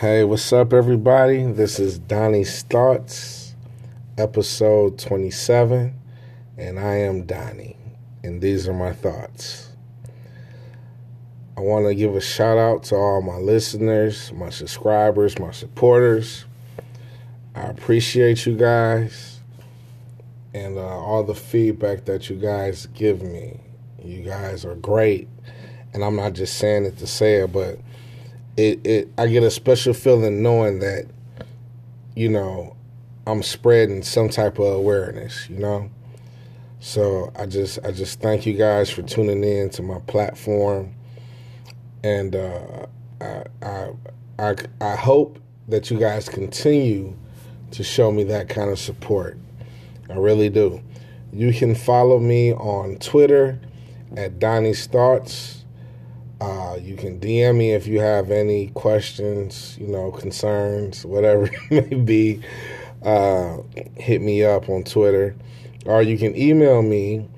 Hey, what's up, everybody? This is Donnie's Thoughts, episode 27, and I am Donnie, and these are my thoughts. I want to give a shout-out to all my listeners, my subscribers, my supporters. I appreciate you guys and all the feedback that you guys give me. You guys are great, and I'm not just saying it to say it, but I get a special feeling knowing that, you know, I'm spreading some type of awareness, you know. So I just thank you guys for tuning in to my platform, and I hope that you guys continue to show me that kind of support. I really do. You can follow me on Twitter at Donnie's Thoughts. You can DM me if you have any questions, you know, concerns, whatever it may be. Hit me up on Twitter. Or you can email me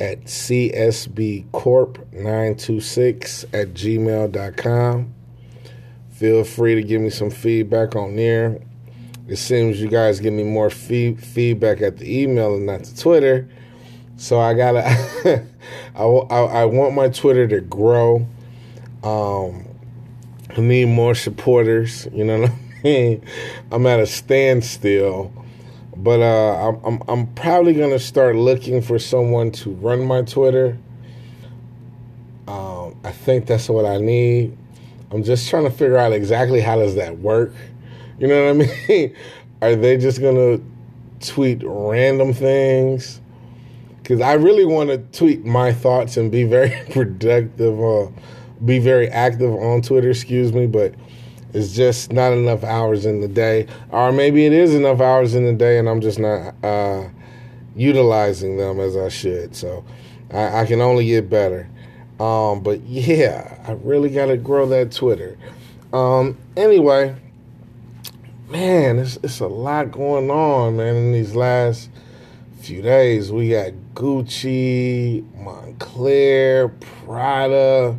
at csbcorp926@gmail.com. Feel free to give me some feedback on there. It seems you guys give me more feedback at the email and not the Twitter. So I gotta, I want my Twitter to grow. I need more supporters, you know what I mean? I'm at a standstill, but I'm probably gonna start looking for someone to run my Twitter. I think that's what I need. I'm just trying to figure out exactly how does that work, you know what I mean? Are they just gonna tweet random things? Because I really want to tweet my thoughts and be very productive be very active on Twitter, but it's just not enough hours in the day. Or maybe it is enough hours in the day and I'm just not utilizing them as I should. So I can only get better. But yeah, I really got to grow that Twitter. Anyway, man, it's a lot going on, man, in these last few days. We got Gucci, Moncler, Prada.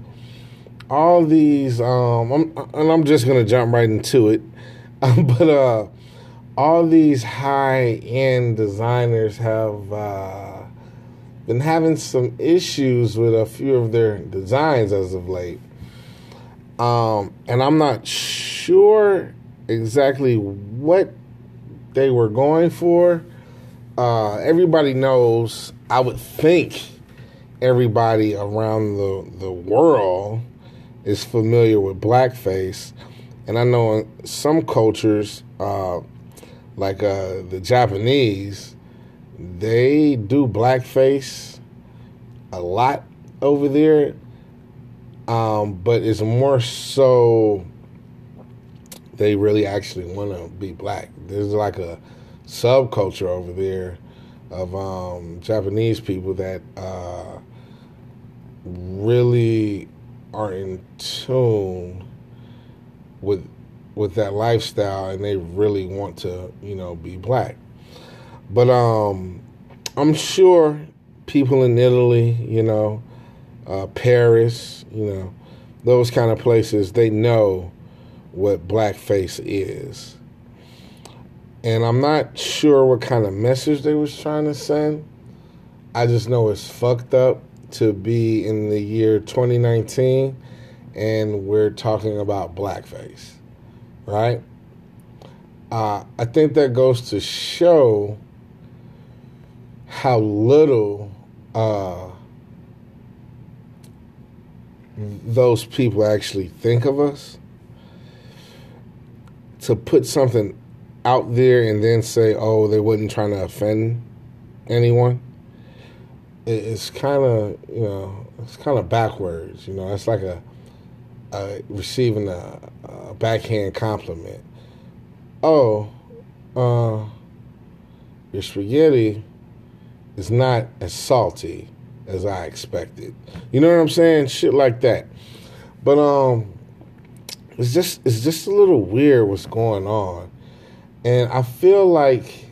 All these, I'm just going to jump right into it, but all these high-end designers have been having some issues with a few of their designs as of late, and I'm not sure exactly what they were going for. Everybody knows, I would think everybody around the world is familiar with blackface, and I know in some cultures, like the Japanese, they do blackface a lot over there, but it's more so they really actually want to be black. There's like a subculture over there of Japanese people that really are in tune with that lifestyle, and they really want to, you know, be black. But I'm sure people in Italy, you know, Paris, you know, those kind of places, they know what blackface is. And I'm not sure what kind of message they was trying to send. I just know it's fucked up to be in the year 2019 and we're talking about blackface, right? I think that goes to show how little those people actually think of us. To put something out there and then say, oh, they wasn't trying to offend anyone. It's kind of, you know, it's kind of backwards, you know. It's like a receiving a backhand compliment. Oh, your spaghetti is not as salty as I expected. You know what I'm saying? Shit like that. But it's just a little weird what's going on, and I feel like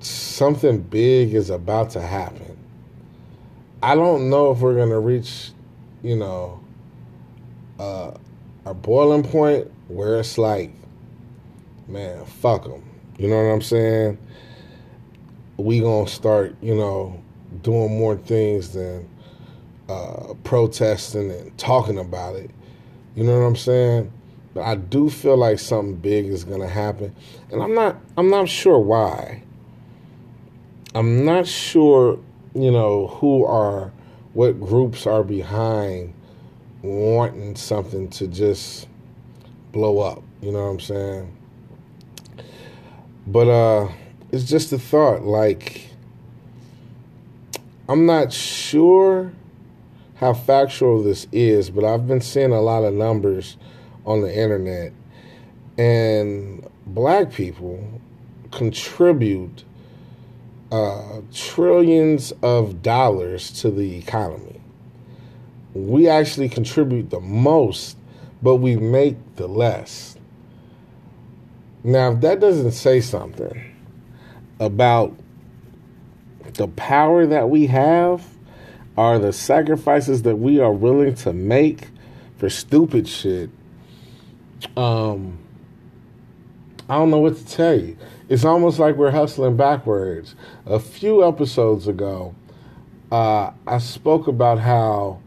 something big is about to happen. I don't know if we're going to reach, you know, a boiling point where it's like, man, fuck them. You know what I'm saying? We gonna start, you know, doing more things than protesting and talking about it. You know what I'm saying? But I do feel like something big is gonna happen, and I'm not sure why. I'm not sure, you know, what groups are behind wanting something to just blow up. You know what I'm saying? But it's just a thought. Like, I'm not sure how factual this is, but I've been seeing a lot of numbers on the internet, and black people contribute trillions of dollars to the economy. We actually contribute the most, but we make the less. Now, if that doesn't say something about the power that we have, or the sacrifices that we are willing to make for stupid shit, I don't know what to tell you. It's almost like we're hustling backwards. A few episodes ago, I spoke about how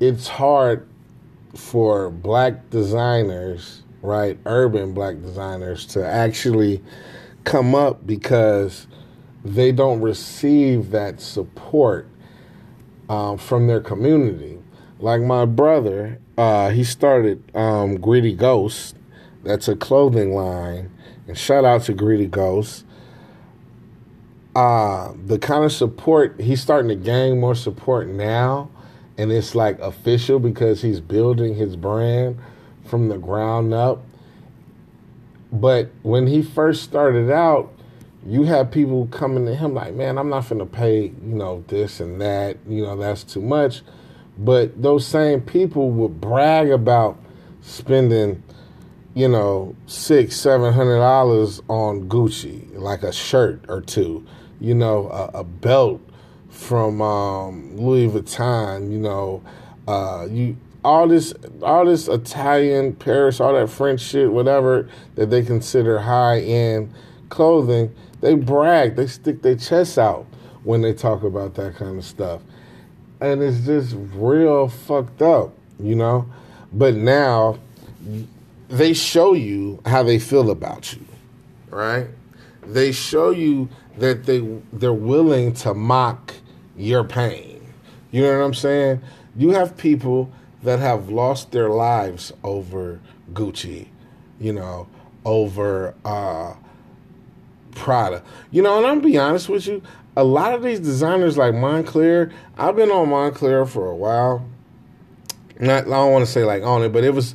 it's hard for black designers, right, urban black designers, to actually come up because they don't receive that support from their community. Like my brother, he started Greedy Ghosts. That's a clothing line. And shout out to Greedy Ghosts. The kind of support, he's starting to gain more support now. And it's like official because he's building his brand from the ground up. But when he first started out, you had people coming to him like, man, I'm not finna pay, you know, this and that. You know, that's too much. But those same people would brag about spending, you know, $600-$700 on Gucci, like a shirt or two, you know, a belt from Louis Vuitton, you know, all this Italian, Paris, all that French shit, whatever that they consider high end clothing. They brag, they stick their chests out when they talk about that kind of stuff, and it's just real fucked up, you know. But now they show you how they feel about you, right? They show you that they're willing to mock your pain. You know what I'm saying? You have people that have lost their lives over Gucci, you know, over Prada. You know, and I'm be honest with you, a lot of these designers like Moncler, I've been on Moncler for a while. Not, I don't want to say like on it, but it was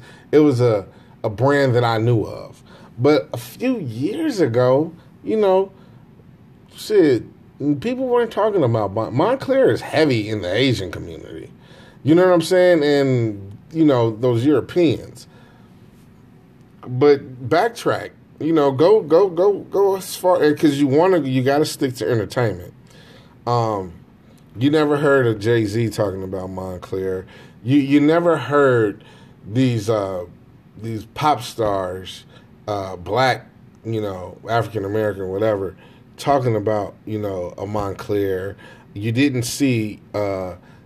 a brand that I knew of. But a few years ago, you know, shit, people weren't talking about Moncler is heavy in the Asian community. You know what I'm saying? And, you know, those Europeans. But backtrack, you know, go as far, because you got to stick to entertainment. You never heard of Jay-Z talking about Moncler. You never heard these pop stars, black, you know, African American, whatever, talking about, you know, a Moncler. You didn't see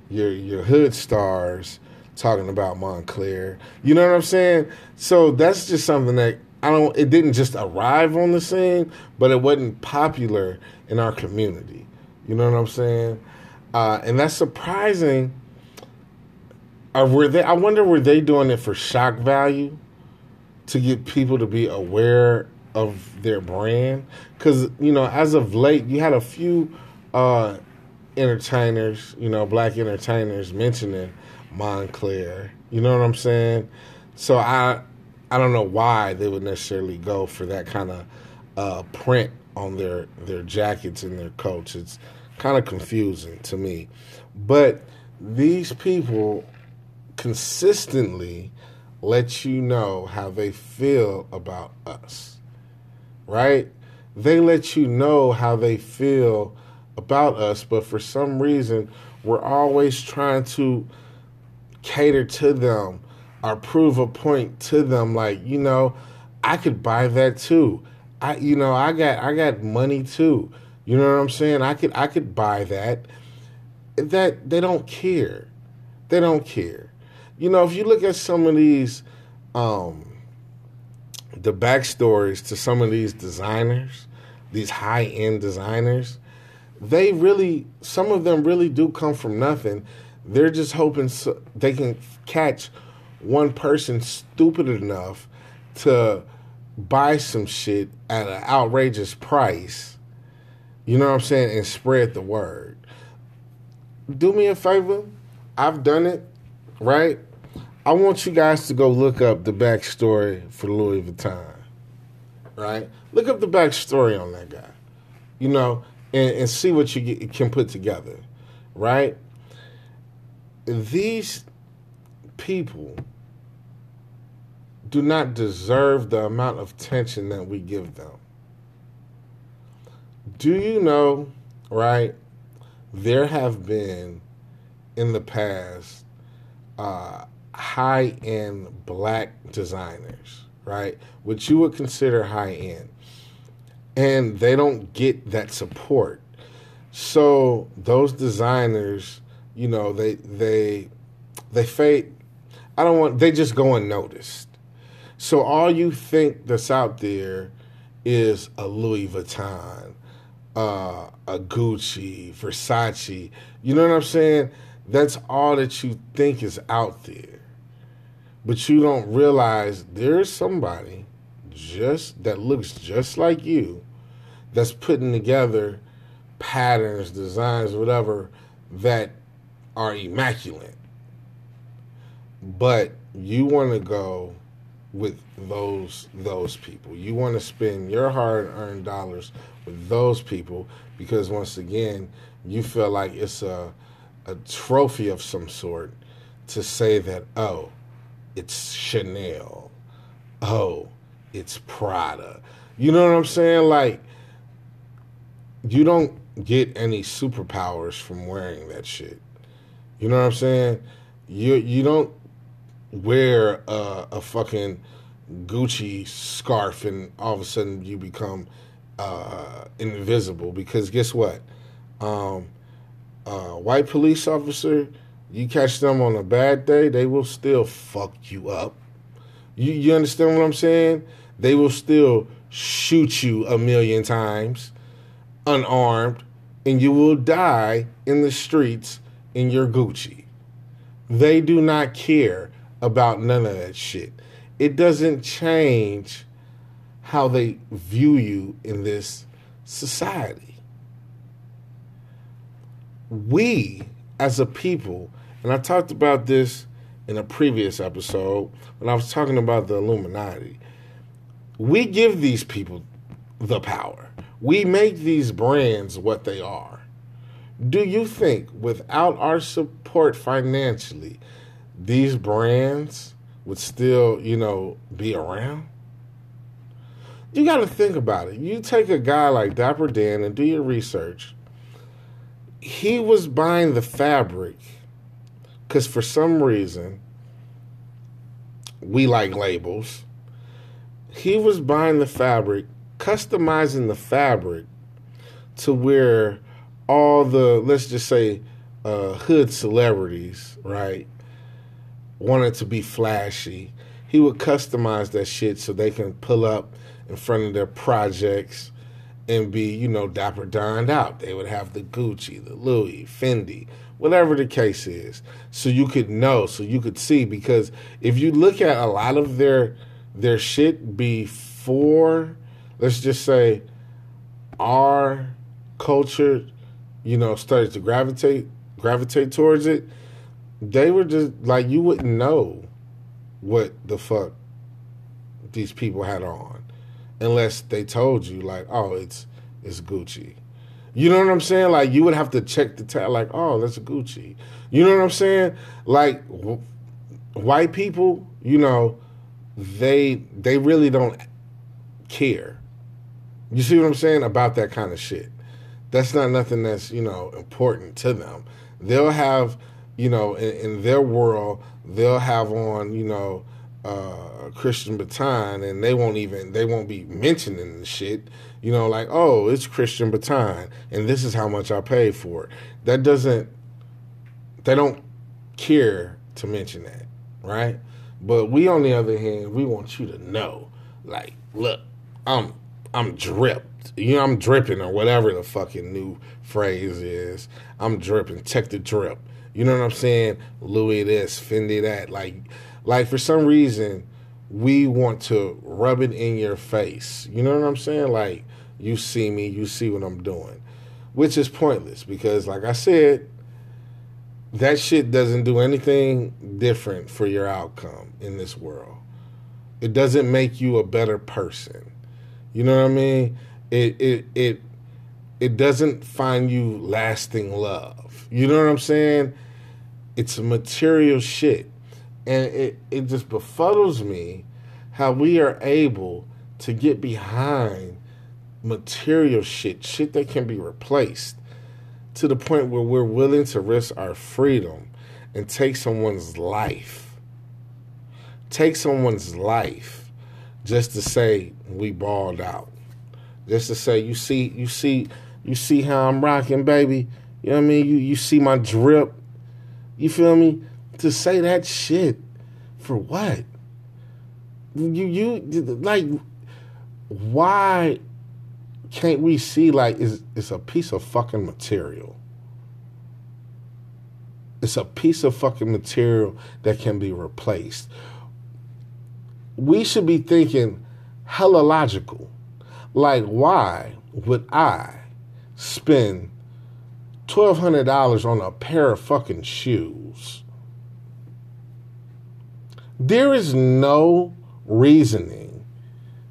your hood stars talking about Moncler. You know what I'm saying? So that's just something that it didn't just arrive on the scene, but it wasn't popular in our community. You know what I'm saying? And that's surprising. I wonder, were they doing it for shock value to get people to be aware of their brand? Because, you know, as of late, you had a few entertainers, you know, black entertainers mentioning Moncler. You know what I'm saying? So I don't know why they would necessarily go for that kind of print on their jackets and their coats. It's kind of confusing to me. But these people consistently let you know how they feel about us, right? They let you know how they feel about us, but for some reason, we're always trying to cater to them or prove a point to them, like, you know, I could buy that too. I got money too. You know what I'm saying? I could buy that. That they don't care. They don't care. You know, if you look at some of these, the backstories to some of these designers, these high-end designers, they really, some of them really do come from nothing. They're just hoping they can catch one person stupid enough to buy some shit at an outrageous price, you know what I'm saying, and spread the word. Do me a favor. I've done it, right? I want you guys to go look up the backstory for Louis Vuitton, right? Look up the backstory on that guy, you know, and see what you can put together, right? These people do not deserve the amount of attention that we give them. Do you know, right, there have been in the past high-end black designers, right, which you would consider high-end, and they don't get that support. So those designers, you know, they fade. They just go unnoticed. So all you think that's out there is a Louis Vuitton, a Gucci, Versace. You know what I'm saying? That's all that you think is out there. But you don't realize there's somebody just that looks just like you that's putting together patterns, designs, whatever, that are immaculate. But you want to go with those people. You want to spend your hard-earned dollars with those people because, once again, you feel like it's a trophy of some sort to say that, oh, it's Chanel. Oh, it's Prada. You know what I'm saying? Like, you don't get any superpowers from wearing that shit. You know what I'm saying? You don't wear a fucking Gucci scarf and all of a sudden you become invisible, because guess what? White police officer, you catch them on a bad day, they will still fuck you up. You understand what I'm saying? They will still shoot you 1,000,000 times unarmed, and you will die in the streets in your Gucci. They do not care about none of that shit. It doesn't change how they view you in this society. We, as a people, and I talked about this in a previous episode when I was talking about the Illuminati, we give these people the power. We make these brands what they are. Do you think without our support financially, these brands would still, you know, be around? You got to think about it. You take a guy like Dapper Dan and do your research. He was buying the fabric because for some reason, we like labels. He was buying the fabric, customizing the fabric to where all the, let's just say, hood celebrities, right, wanted to be flashy. He would customize that shit so they can pull up in front of their projects and be, you know, Dapper Donned out. They would have the Gucci, the Louis, Fendi, whatever the case is, so you could know, so you could see. Because if you look at a lot of their shit before, let's just say, our culture, you know, started to gravitate towards it, they were just, like, you wouldn't know what the fuck these people had on unless they told you, like, oh, it's Gucci. You know what I'm saying? Like, you would have to check the tag, like, oh, that's Gucci. You know what I'm saying? Like, white people, you know, they really don't care. You see what I'm saying? About that kind of shit. That's not nothing that's, you know, important to them. They'll have, you know, in their world, they'll have on, you know, Christian Baton, and they won't be mentioning the shit, you know, like, oh, it's Christian Baton, and this is how much I paid for it. They don't care to mention that, right? But we, on the other hand, we want you to know, like, look, I'm dripped, you know, I'm dripping, or whatever the fucking new phrase is. I'm dripping. Check the drip. You know what I'm saying? Louis this, Fendi that, like for some reason, we want to rub it in your face. You know what I'm saying? Like, you see me, you see what I'm doing. Which is pointless because, like I said, that shit doesn't do anything different for your outcome in this world. It doesn't make you a better person. You know what I mean? It doesn't find you lasting love. You know what I'm saying? It's material shit. And it just befuddles me how we are able to get behind material shit that can be replaced, to the point where we're willing to risk our freedom and take someone's life. Take someone's life just to say we balled out. Just to say, you see how I'm rocking, baby. You know what I mean? You see my drip. You feel me? To say that shit for what? You like, why can't we see, like, it's a piece of fucking material. It's a piece of fucking material that can be replaced. We should be thinking hella logical. Like, why would I spend $1,200 on a pair of fucking shoes? There is no reasoning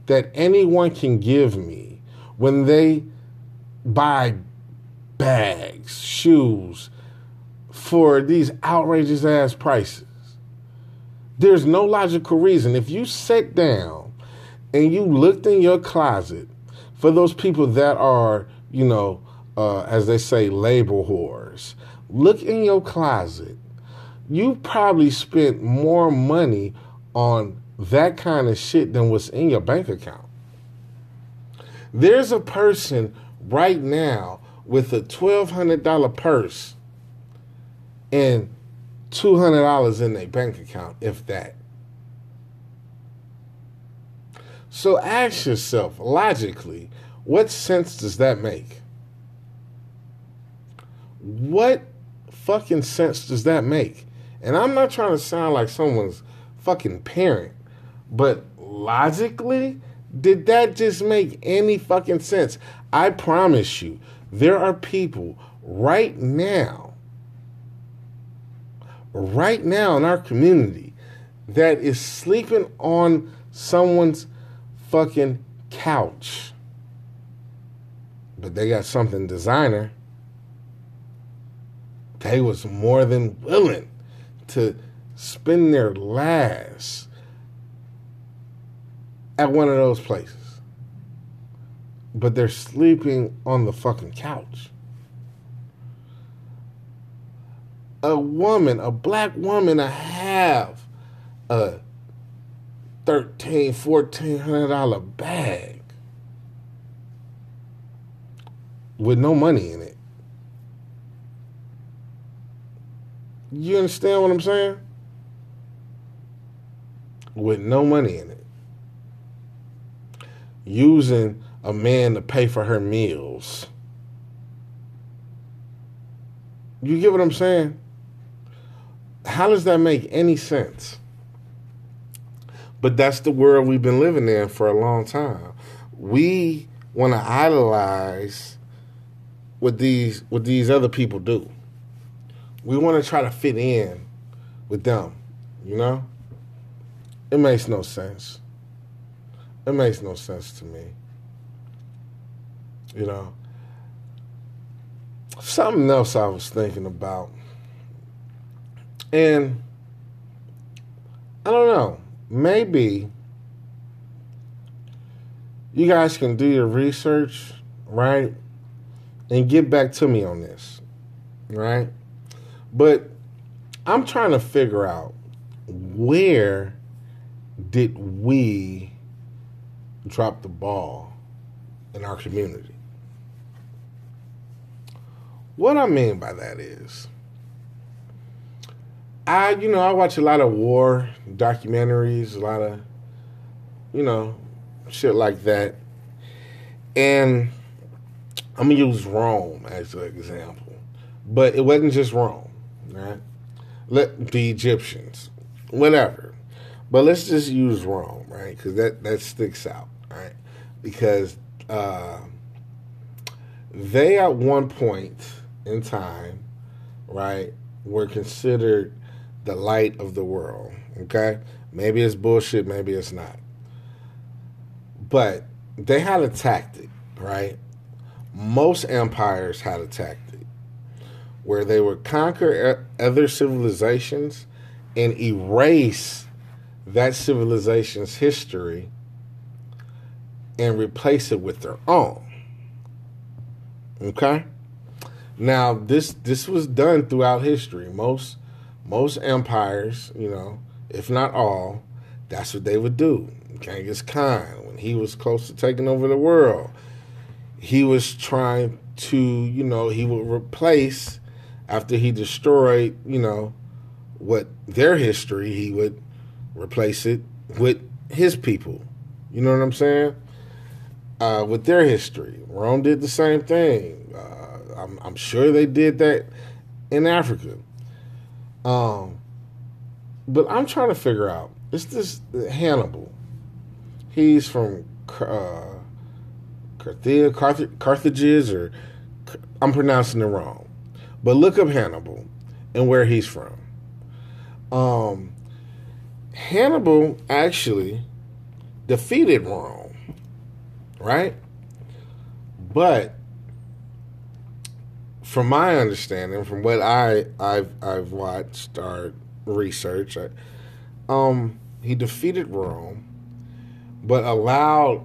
that anyone can give me when they buy bags, shoes for these outrageous ass prices. There's no logical reason. If you sat down and you looked in your closet for those people that are, you know, as they say, label whores, look in your closet. You probably spent more money on that kind of shit than what's in your bank account. There's a person right now with a $1,200 purse and $200 in their bank account, if that. So ask yourself, logically, what sense does that make? What fucking sense does that make? And I'm not trying to sound like someone's fucking parent, but logically, did that just make any fucking sense? I promise you, there are people right now in our community that is sleeping on someone's fucking couch, but they got something designer. They was more than willing to spend their last at one of those places. But they're sleeping on the fucking couch. A woman, a black woman, I have a $1,300, $1,400 bag with no money in it. You understand what I'm saying? With no money in it. Using a man to pay for her meals. You get what I'm saying? How does that make any sense? But that's the world we've been living in for a long time. We want to idolize what these other people do. We want to try to fit in with them, you know? It makes no sense. It makes no sense to me. You know? Something else I was thinking about. And I don't know. Maybe you guys can do your research, right? And get back to me on this, right? But I'm trying to figure out, where did we drop the ball in our community? What I mean by that is, I watch a lot of war documentaries, a lot of, shit like that. And I'm going to use Rome as an example. But it wasn't just Rome, right? The Egyptians, whatever. But let's just use Rome, right? Because that sticks out, right? Because they, at one point in time, right, were considered the light of the world, okay? Maybe it's bullshit, maybe it's not. But they had a tactic, right? Most empires had a tactic where they would conquer other civilizations and erase that civilization's history and replace it with their own. Okay? Now, this was done throughout history. Most empires, if not all, that's what they would do. Genghis Khan, when he was close to taking over the world, he was trying to, he would replace, after he destroyed, what their history, he would replace it with his people. You know what I'm saying? With their history. Rome did the same thing. I'm sure they did that in Africa. But I'm trying to figure out, it's this Hannibal. He's from Carthage, or I'm pronouncing it wrong. But look up Hannibal and where he's from. Hannibal actually defeated Rome, right? But from my understanding, from what I've watched or researched, he defeated Rome, but allowed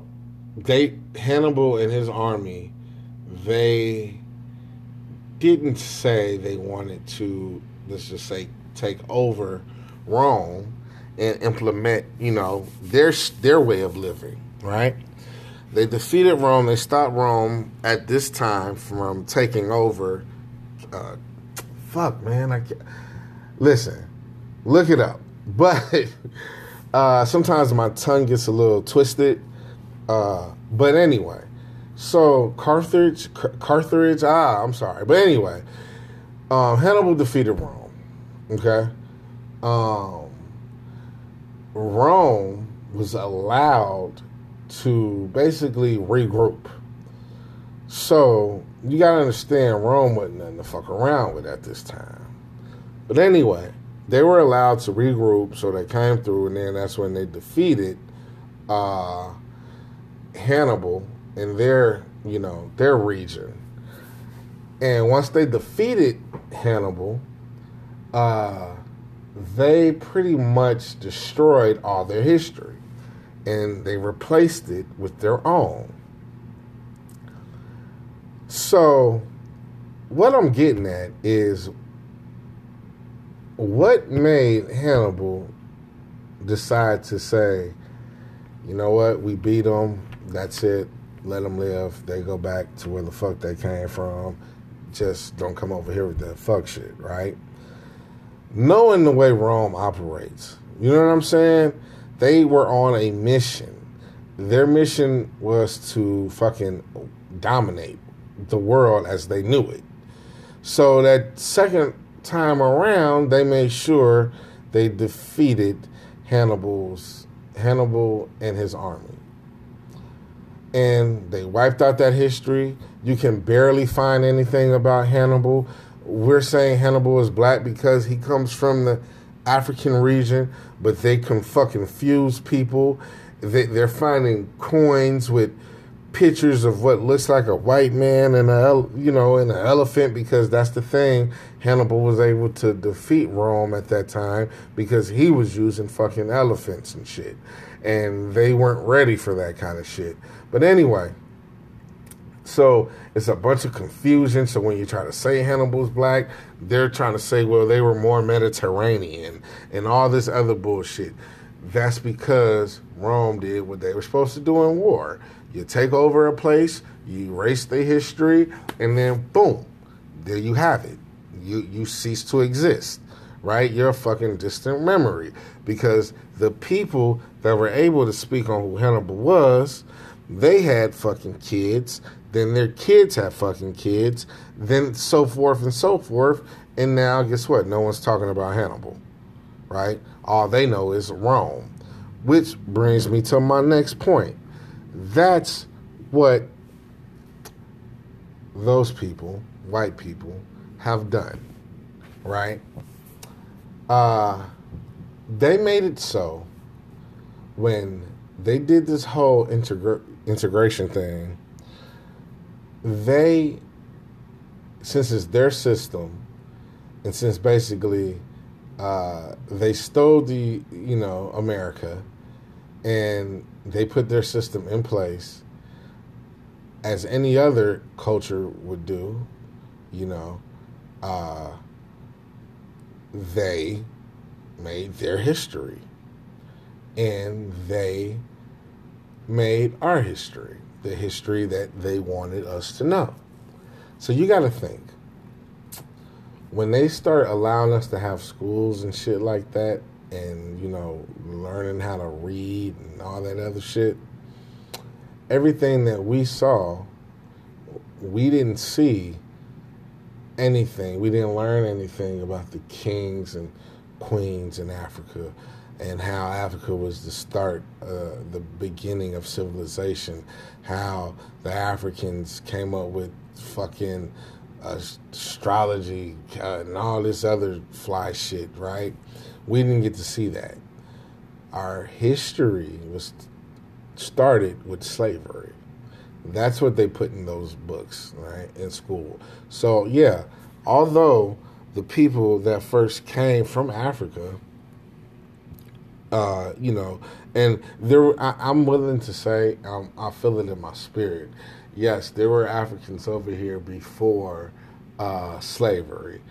Hannibal and his army, they didn't say they wanted to, let's just say, take over Rome and implement, their way of living, right? They defeated Rome. They stopped Rome at this time from taking over. I can't. Listen, look it up. But sometimes my tongue gets a little twisted. But anyway, so Carthage. I'm sorry. But anyway, Hannibal defeated Rome. Okay. Rome was allowed to basically regroup. So you got to understand, Rome wasn't nothing to fuck around with at this time. But anyway, they were allowed to regroup, so they came through, and then that's when they defeated Hannibal in their, their region. And once they defeated Hannibal, they pretty much destroyed all their history, and they replaced it with their own. So what I'm getting at is, what made Hannibal decide to say, you know what, we beat them, that's it, let them live, they go back to where the fuck they came from, just don't come over here with that fuck shit, right? Knowing the way Rome operates, you know what I'm saying? They were on a mission. Their mission was to fucking dominate the world as they knew it. So that second time around, they made sure they defeated Hannibal and his army. And they wiped out that history. You can barely find anything about Hannibal. We're saying Hannibal is black because he comes from the African region, but they can fucking fuse people. They're finding coins with pictures of what looks like a white man and an elephant, because that's the thing. Hannibal was able to defeat Rome at that time because he was using fucking elephants and shit, and they weren't ready for that kind of shit. But anyway, So it's a bunch of confusion. So when you try to say Hannibal's black, they're trying to say, well, they were more Mediterranean and all this other bullshit. That's because Rome did what they were supposed to do in war. You take over a place, you erase the history, and then boom, there you have it. You cease to exist, right? You're a fucking distant memory, because the people that were able to speak on who Hannibal was, they had fucking kids, then their kids had fucking kids, then so forth, and now guess what? No one's talking about Hannibal, right? All they know is Rome, which brings me to my next point. That's what those people, white people, have done, right? They made it so when they did this whole integration thing, they, since it's their system, and since basically they stole the, America, and they put their system in place as any other culture would do, they made their history and they made our history, the history that they wanted us to know. So you got to think, when they start allowing us to have schools and shit like that, and, learning how to read and all that other shit, everything that we saw, we didn't see anything. We didn't learn anything about the kings and queens in Africa and how Africa was the start, the beginning of civilization, how the Africans came up with fucking astrology and all this other fly shit, right? We didn't get to see that. Our history was started with slavery. That's what they put in those books, right, in school. So, yeah, although the people that first came from Africa, and there, I'm willing to say, I feel it in my spirit. Yes, there were Africans over here before slavery.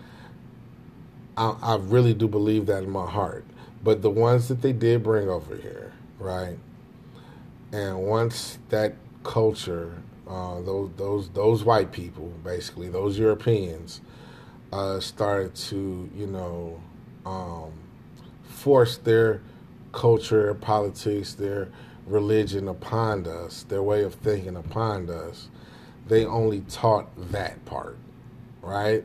I really do believe that in my heart. But the ones that they did bring over here, right? And once that culture, those white people, basically, those Europeans, started to, force their culture, politics, their religion upon us, their way of thinking upon us, they only taught that part, right?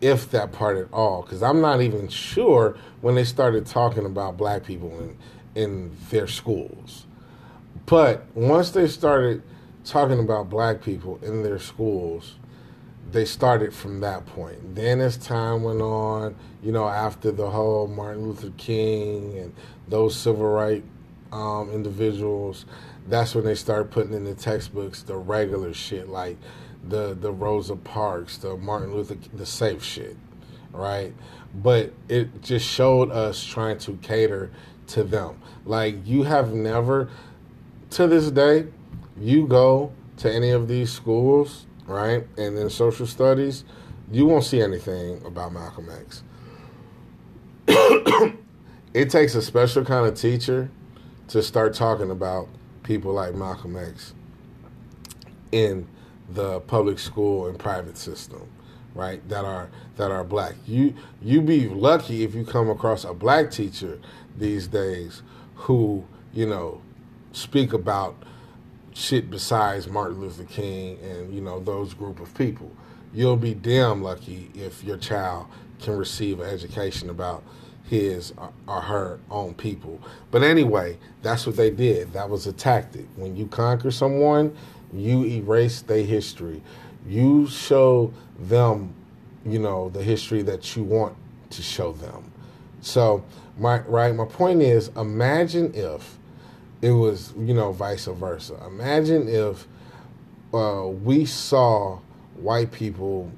If that part at all, because I'm not even sure when they started talking about black people in their schools. But once they started talking about black people in their schools, they started from that point. Then as time went on, after the whole Martin Luther King and those civil rights individuals, that's when they started putting in the textbooks the regular shit, like the Rosa Parks, the Martin Luther, the safe shit, right? But it just showed us trying to cater to them. Like, you have never, to this day, you go to any of these schools, right, and in social studies, you won't see anything about Malcolm X. It takes a special kind of teacher to start talking about people like Malcolm X in the public school and private system, right, that are black. You be lucky if you come across a black teacher these days who, speak about shit besides Martin Luther King and, those group of people. You'll be damn lucky if your child can receive an education about his or her own people. But anyway, that's what they did. That was a tactic. When you conquer someone, you erase their history. You show them, the history that you want to show them. So, my point is, imagine if it was, vice versa. Imagine if we saw white people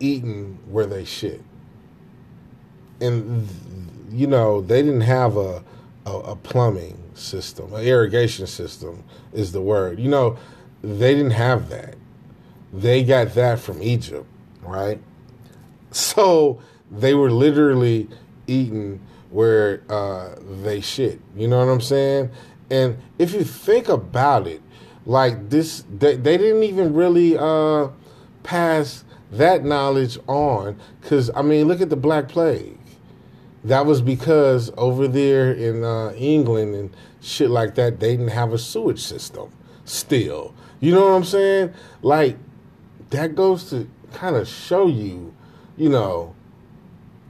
eating where they shit. And, they didn't have a plumbing system, an irrigation system is the word. they didn't have that. They got that from Egypt, right? So they were literally eating where they shit. You know what I'm saying? And if you think about it, like this, they didn't even really pass that knowledge on. Because, I mean, look at the Black Plague. That was because over there in England and shit like that, they didn't have a sewage system still. You know what I'm saying? Like, that goes to kind of show you, you know,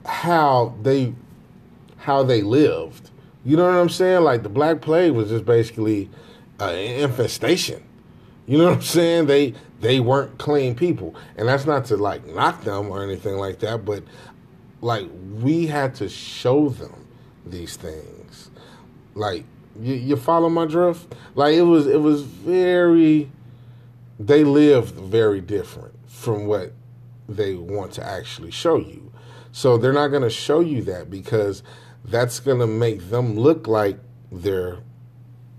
how they lived. You know what I'm saying? Like, the Black Plague was just basically an infestation. You know what I'm saying? They weren't clean people. And that's not to, like, knock them or anything like that, but... like, we had to show them these things. Like, you follow my drift? Like, it was very... they lived very different from what they want to actually show you. So they're not going to show you that because that's going to make them look like they're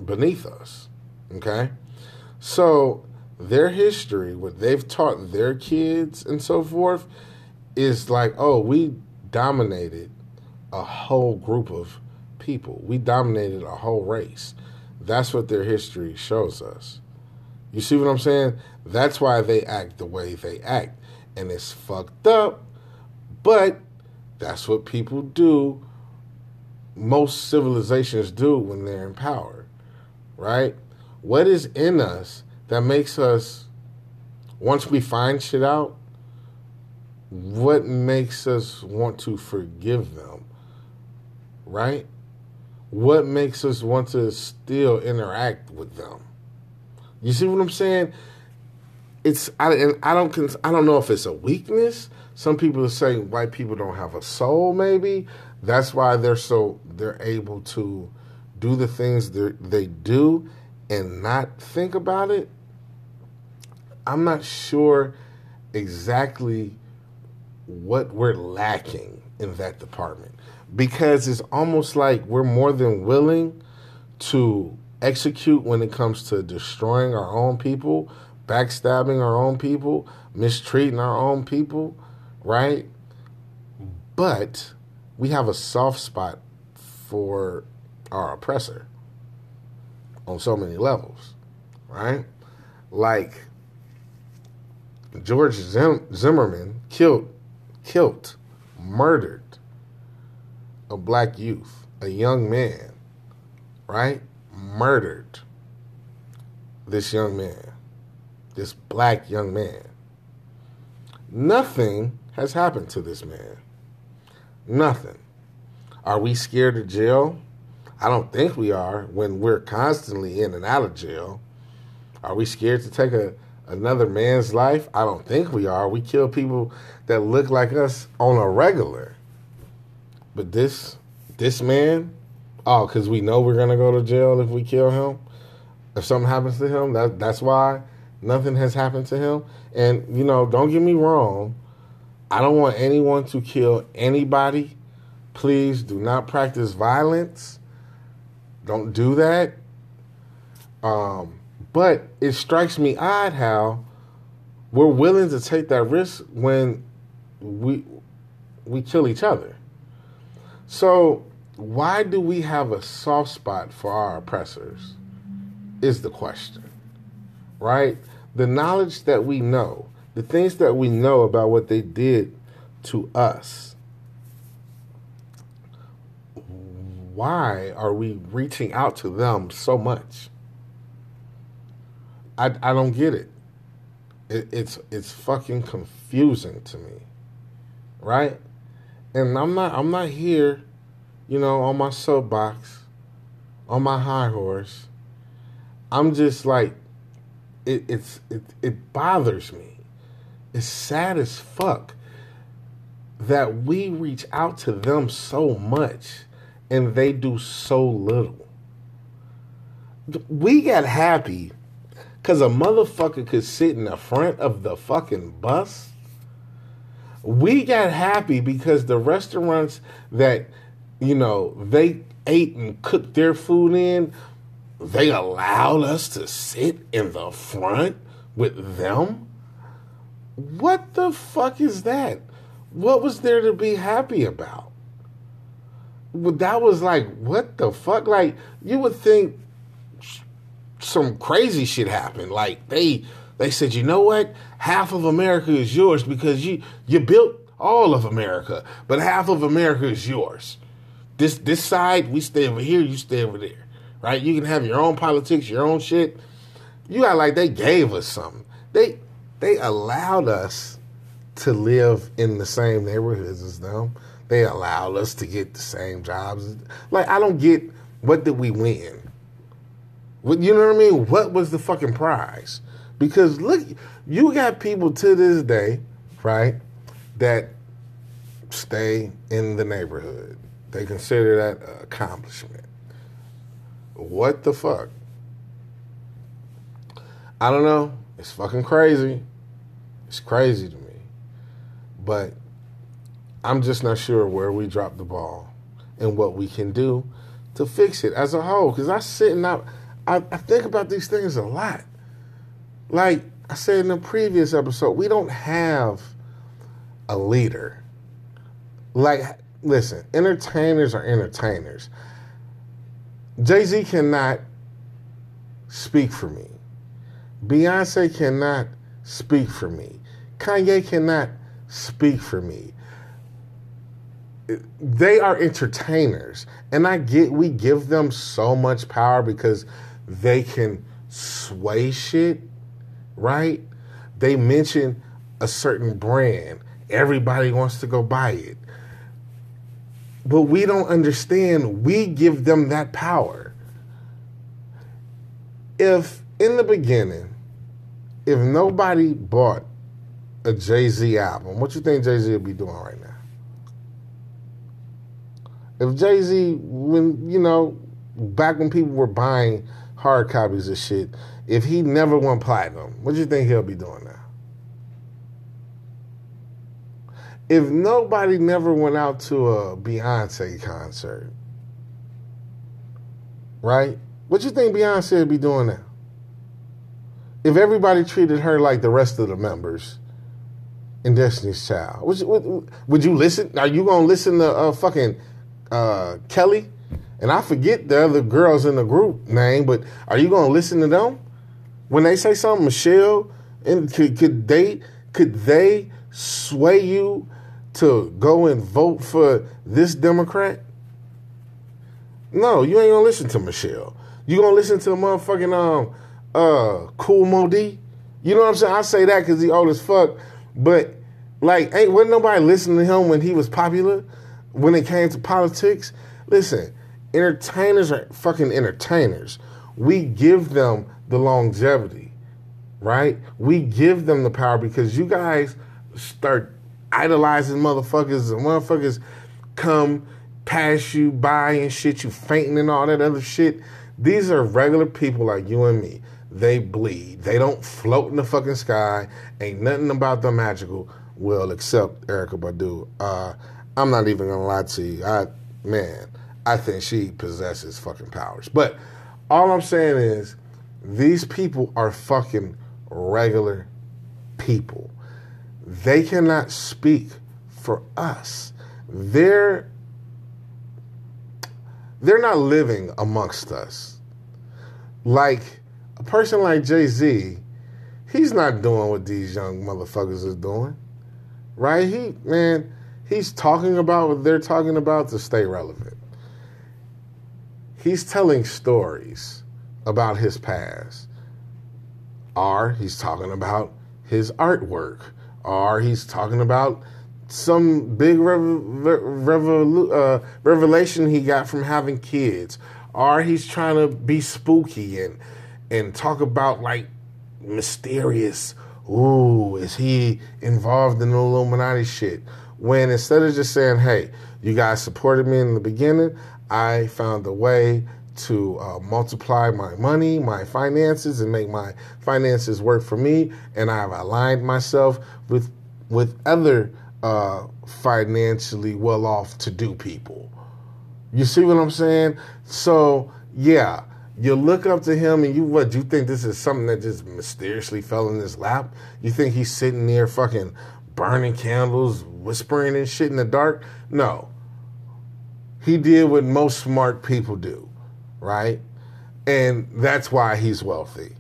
beneath us. Okay? So their history, what they've taught their kids and so forth, is like, oh, we... dominated a whole group of people. We dominated a whole race. That's what their history shows us. You see what I'm saying? That's why they act the way they act. And it's fucked up, but that's what people do. Most civilizations do when they're in power, right? What is in us that makes us, once we find shit out, what makes us want to forgive them, right? What makes us want to still interact with them? You see what I'm saying? I don't know if it's a weakness. Some people say white people don't have a soul. Maybe that's why they're able to do the things they do and not think about it. I'm not sure exactly what we're lacking in that department, because it's almost like we're more than willing to execute when it comes to destroying our own people, backstabbing our own people, mistreating our own people, right? But we have a soft spot for our oppressor on so many levels, right? Like George Zimmerman killed, murdered a black youth, a young man, right? Murdered this young man, this black young man. Nothing has happened to this man. Nothing. Are we scared of jail? I don't think we are when we're constantly in and out of jail. Are we scared to take another man's life? I don't think we are. We kill people that look like us on a regular. But this man, oh, because we know we're going to go to jail if we kill him. If something happens to him, that's why nothing has happened to him. And, you know, don't get me wrong. I don't want anyone to kill anybody. Please do not practice violence. Don't do that. But it strikes me odd how we're willing to take that risk when we kill each other. So why do we have a soft spot for our oppressors is the question, right? The knowledge that we know, the things that we know about what they did to us, why are we reaching out to them so much? I don't get it. It's fucking confusing to me, right? And I'm not here, you know, on my soapbox, on my high horse. I'm just like, it bothers me. It's sad as fuck that we reach out to them so much and they do so little. We got happy because a motherfucker could sit in the front of the fucking bus. We got happy because the restaurants that, you know, they ate and cooked their food in, they allowed us to sit in the front with them? What the fuck is that? What was there to be happy about? Well, that was like, what the fuck? Like, you would think some crazy shit happened. Like, they said, you know what? Half of America is yours because you built all of America, but half of America is yours. This side, we stay over here, you stay over there, right? You can have your own politics, your own shit. You got like, they gave us something. They allowed us to live in the same neighborhoods as them. They allowed us to get the same jobs. Like, I don't get, what did we win? You know what I mean? What was the fucking prize? Because look, you got people to this day, right, that stay in the neighborhood. They consider that an accomplishment. What the fuck? I don't know. It's fucking crazy. It's crazy to me. But I'm just not sure where we dropped the ball and what we can do to fix it as a whole. Because I sit and I think about these things a lot. Like I said in the previous episode, we don't have a leader. Like, listen, entertainers are entertainers. Jay-Z cannot speak for me. Beyonce cannot speak for me. Kanye cannot speak for me. They are entertainers. And I get, we give them so much power because they can sway shit, right? They mention a certain brand. Everybody wants to go buy it. But we don't understand. We give them that power. If in the beginning, if nobody bought a Jay-Z album, what you think Jay-Z would be doing right now? If Jay-Z, when, you know, back when people were buying hard copies of shit, if he never went platinum, what do you think he'll be doing now? If nobody never went out to a Beyonce concert, right? What do you think Beyonce would be doing now? If everybody treated her like the rest of the members in Destiny's Child, would you listen? Are you going to listen to Kelly? And I forget the other girls in the group name, but are you going to listen to them? When they say something, Michelle, and could they sway you to go and vote for this Democrat? No, you ain't going to listen to Michelle. You going to listen to motherfucking Cool Mo D. You know what I'm saying? I say that because he old as fuck, but like, wasn't nobody listening to him when he was popular, when it came to politics? Listen, entertainers are fucking entertainers. We give them the longevity, right? We give them the power because you guys start idolizing motherfuckers and motherfuckers come pass you by and shit, you fainting and all that other shit. These are regular people like you and me. They bleed. They don't float in the fucking sky. Ain't nothing about them magical. Well, except Erykah Badu. I'm not even gonna lie to you. I think she possesses fucking powers. But all I'm saying is these people are fucking regular people. They cannot speak for us. They're not living amongst us. Like, a person like Jay-Z, he's not doing what these young motherfuckers are doing, right? He's talking about what they're talking about to stay relevant. He's telling stories about his past, or he's talking about his artwork, or he's talking about some big revelation he got from having kids, or he's trying to be spooky and talk about like mysterious. Ooh, is he involved in the Illuminati shit? When instead of just saying, "Hey, you guys supported me in the beginning, I found a way to multiply my money, my finances, and make my finances work for me, and I've aligned myself with other." Financially well off to do people. You see what I'm saying? So yeah, You look up to him and you think this is something that just mysteriously fell in his lap? You think he's sitting there fucking burning candles, whispering and shit in the dark? No. He did what most smart people do, right? And that's why he's wealthy.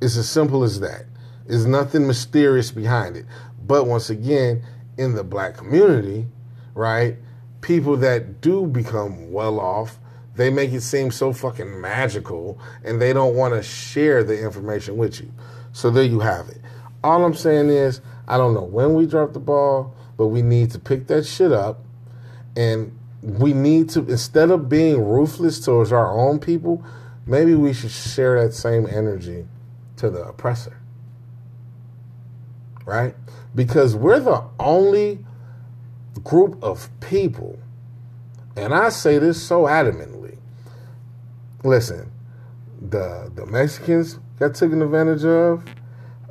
It's as simple as that. There's nothing mysterious behind it. But once again, in the black community, right, people that do become well off, they make it seem so fucking magical, and they don't want to share the information with you. So there you have it. All I'm saying is, I don't know when we dropped the ball, but we need to pick that shit up, and we need to, instead of being ruthless towards our own people, maybe we should share that same energy to the oppressor, right? Because we're the only group of people, and I say this so adamantly. Listen, the Mexicans got taken advantage of,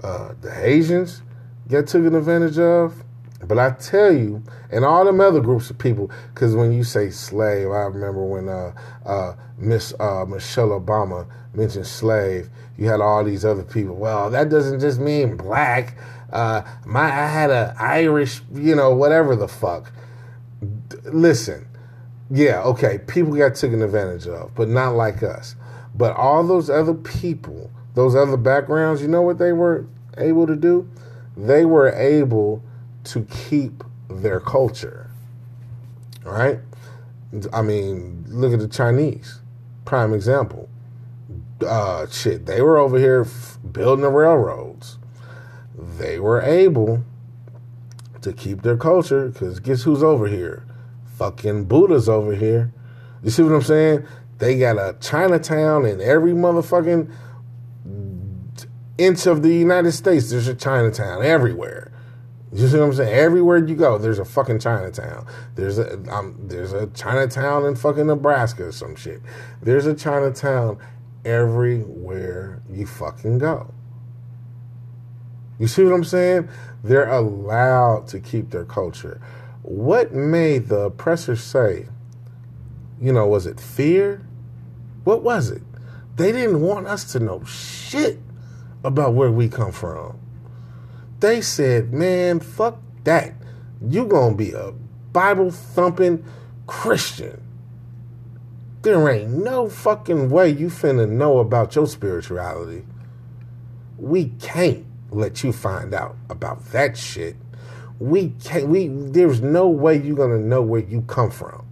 the Asians got taken advantage of, but I tell you, and all them other groups of people, because when you say slave, I remember when Michelle Obama mentioned slave, you had all these other people. Well, that doesn't just mean black. I had an Irish, whatever the fuck. Listen, yeah, okay, people got taken advantage of, but not like us. But all those other people, those other backgrounds, you know what they were able to do? They were able to keep their culture, right? I mean, look at the Chinese, prime example. They were over here building the railroads. They were able to keep their culture because guess who's over here? Fucking Buddha's over here. You see what I'm saying? They got a Chinatown in every motherfucking inch of the United States. There's a Chinatown everywhere. You see what I'm saying? Everywhere you go, there's a fucking Chinatown. There's a Chinatown in fucking Nebraska or some shit. There's a Chinatown everywhere you fucking go. You see what I'm saying? They're allowed to keep their culture. What made the oppressor say, was it fear? What was it? They didn't want us to know shit about where we come from. They said, man, fuck that. You gonna be a Bible-thumping Christian. There ain't no fucking way you finna know about your spirituality. We can't let you find out about that shit. We can't, there's no way you're gonna know where you come from.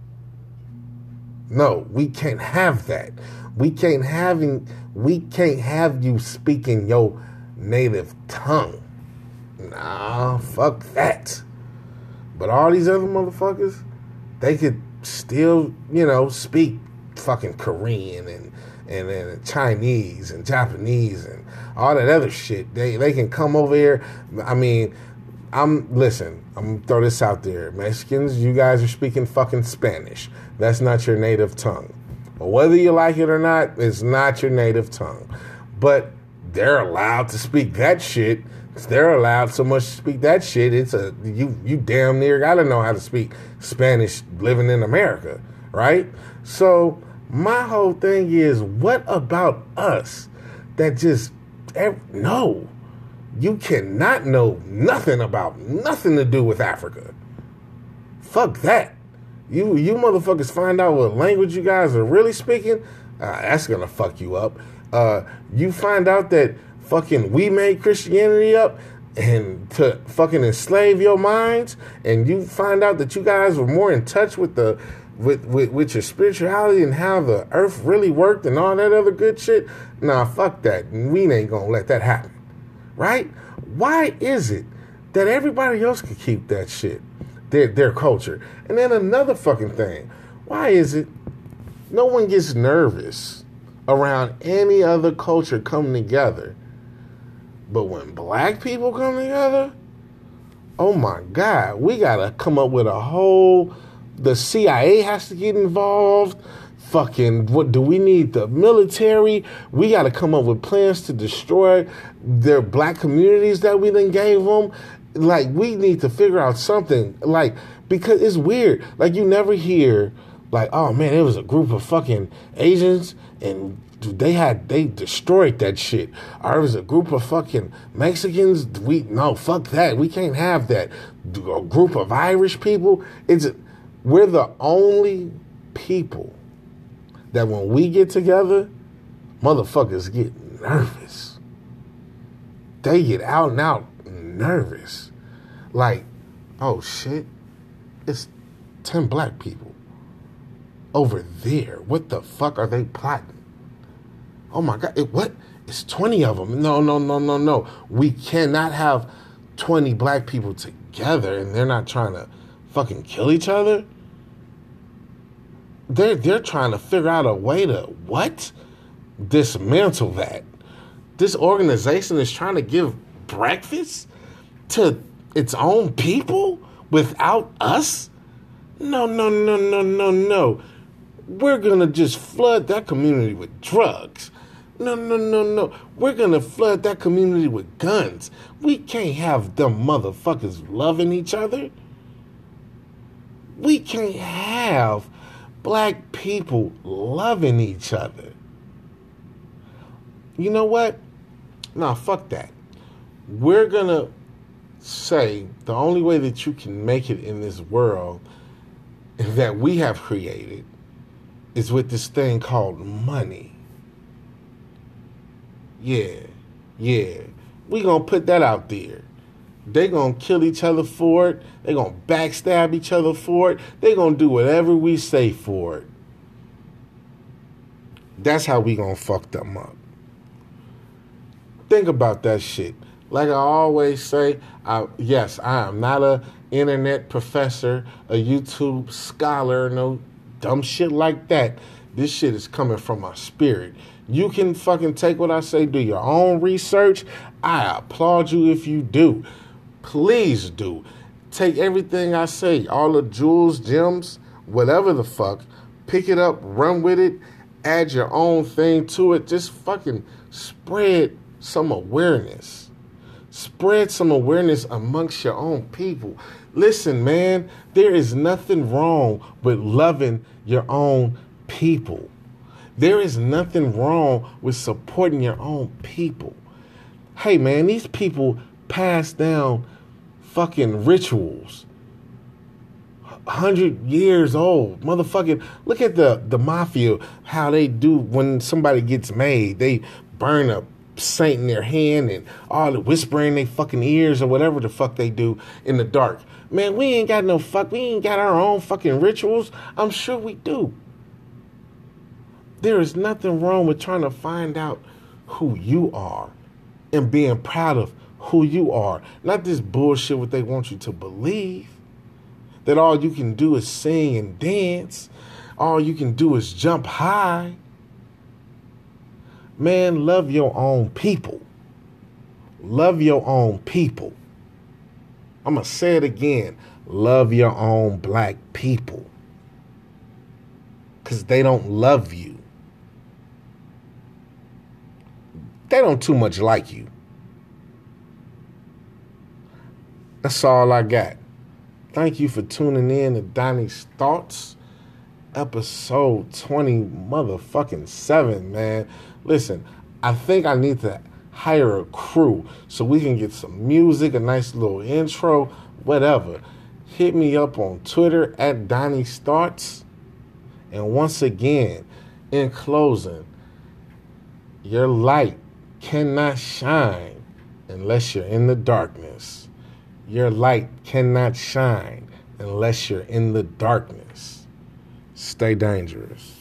No, we can't have that. We can't have you speaking your native tongue. Nah, fuck that. But all these other motherfuckers, they could still, speak fucking Korean and Chinese and Japanese and all that other shit. They can come over here. I mean, I'm going to throw this out there. Mexicans, you guys are speaking fucking Spanish. That's not your native tongue. But whether you like it or not, it's not your native tongue. But they're allowed to speak that shit. They're allowed so much to speak that shit. It's a you damn near gotta know how to speak Spanish living in America, right? So my whole thing is, what about us that just no? You cannot know nothing about nothing to do with Africa. Fuck that. You motherfuckers find out what language you guys are really speaking. That's gonna fuck you up. You find out that fucking we made Christianity up and to fucking enslave your minds, and you find out that you guys were more in touch with your spirituality and how the earth really worked and all that other good shit. Nah, fuck that. We ain't gonna let that happen. Right? Why is it that everybody else can keep that shit, their culture? And then another fucking thing. Why is it no one gets nervous around any other culture coming together? But when black people come together, oh my God, we got to come up with the CIA has to get involved. Fucking, what do we need? The military. We got to come up with plans to destroy their black communities that we then gave them. Like, we need to figure out something. Like, because it's weird. Like, you never hear Like, oh man, it was a group of fucking Asians and they destroyed that shit. Or it was a group of fucking Mexicans. Fuck that. We can't have that. A group of Irish people. We're the only people that when we get together, motherfuckers get nervous. They get out and out nervous. Like, oh shit, it's 10 black people over there. What the fuck are they plotting? Oh my God, what? It's 20 of them. No. We cannot have 20 black people together and they're not trying to fucking kill each other. They're trying to figure out a way to what? Dismantle that. This organization is trying to give breakfast to its own people without us? No. We're going to just flood that community with drugs. No. We're going to flood that community with guns. We can't have them motherfuckers loving each other. We can't have black people loving each other. You know what? Nah, fuck that. We're going to say the only way that you can make it in this world that we have created is with this thing called money. Yeah. We gonna put that out there. They gonna kill each other for it. They gonna backstab each other for it. They gonna do whatever we say for it. That's how we gonna fuck them up. Think about that shit. Like I always say, yes, I am not a internet professor, a YouTube scholar, no dumb shit like that. This shit is coming from my spirit. You can fucking take what I say, do your own research. I applaud you if you do. Please do. Take everything I say, all the jewels, gems, whatever the fuck. Pick it up, run with it, add your own thing to it. Just fucking spread some awareness. Spread some awareness amongst your own people. Listen, man, there is nothing wrong with loving your own people. There is nothing wrong with supporting your own people. Hey, man, these people pass down fucking rituals. 100 years old. Motherfucking, look at the mafia, how they do when somebody gets made. They burn up saint in their hand and all the whispering in their fucking ears or whatever the fuck they do in the dark. Man, we ain't got our own fucking rituals. I'm sure we do. There is nothing wrong with trying to find out who you are and being proud of who you are. Not this bullshit what they want you to believe. That all you can do is sing and dance. All you can do is jump high. Man, love your own people. Love your own people. I'm going to say it again. Love your own black people. Because they don't love you. They don't too much like you. That's all I got. Thank you for tuning in to Donnie's Thoughts. Episode 20 motherfucking 7, man. Listen, I think I need to hire a crew so we can get some music, a nice little intro, whatever. Hit me up on Twitter at Donnie's Thoughts. And once again, in closing, your light cannot shine unless you're in the darkness. Your light cannot shine unless you're in the darkness. Stay dangerous.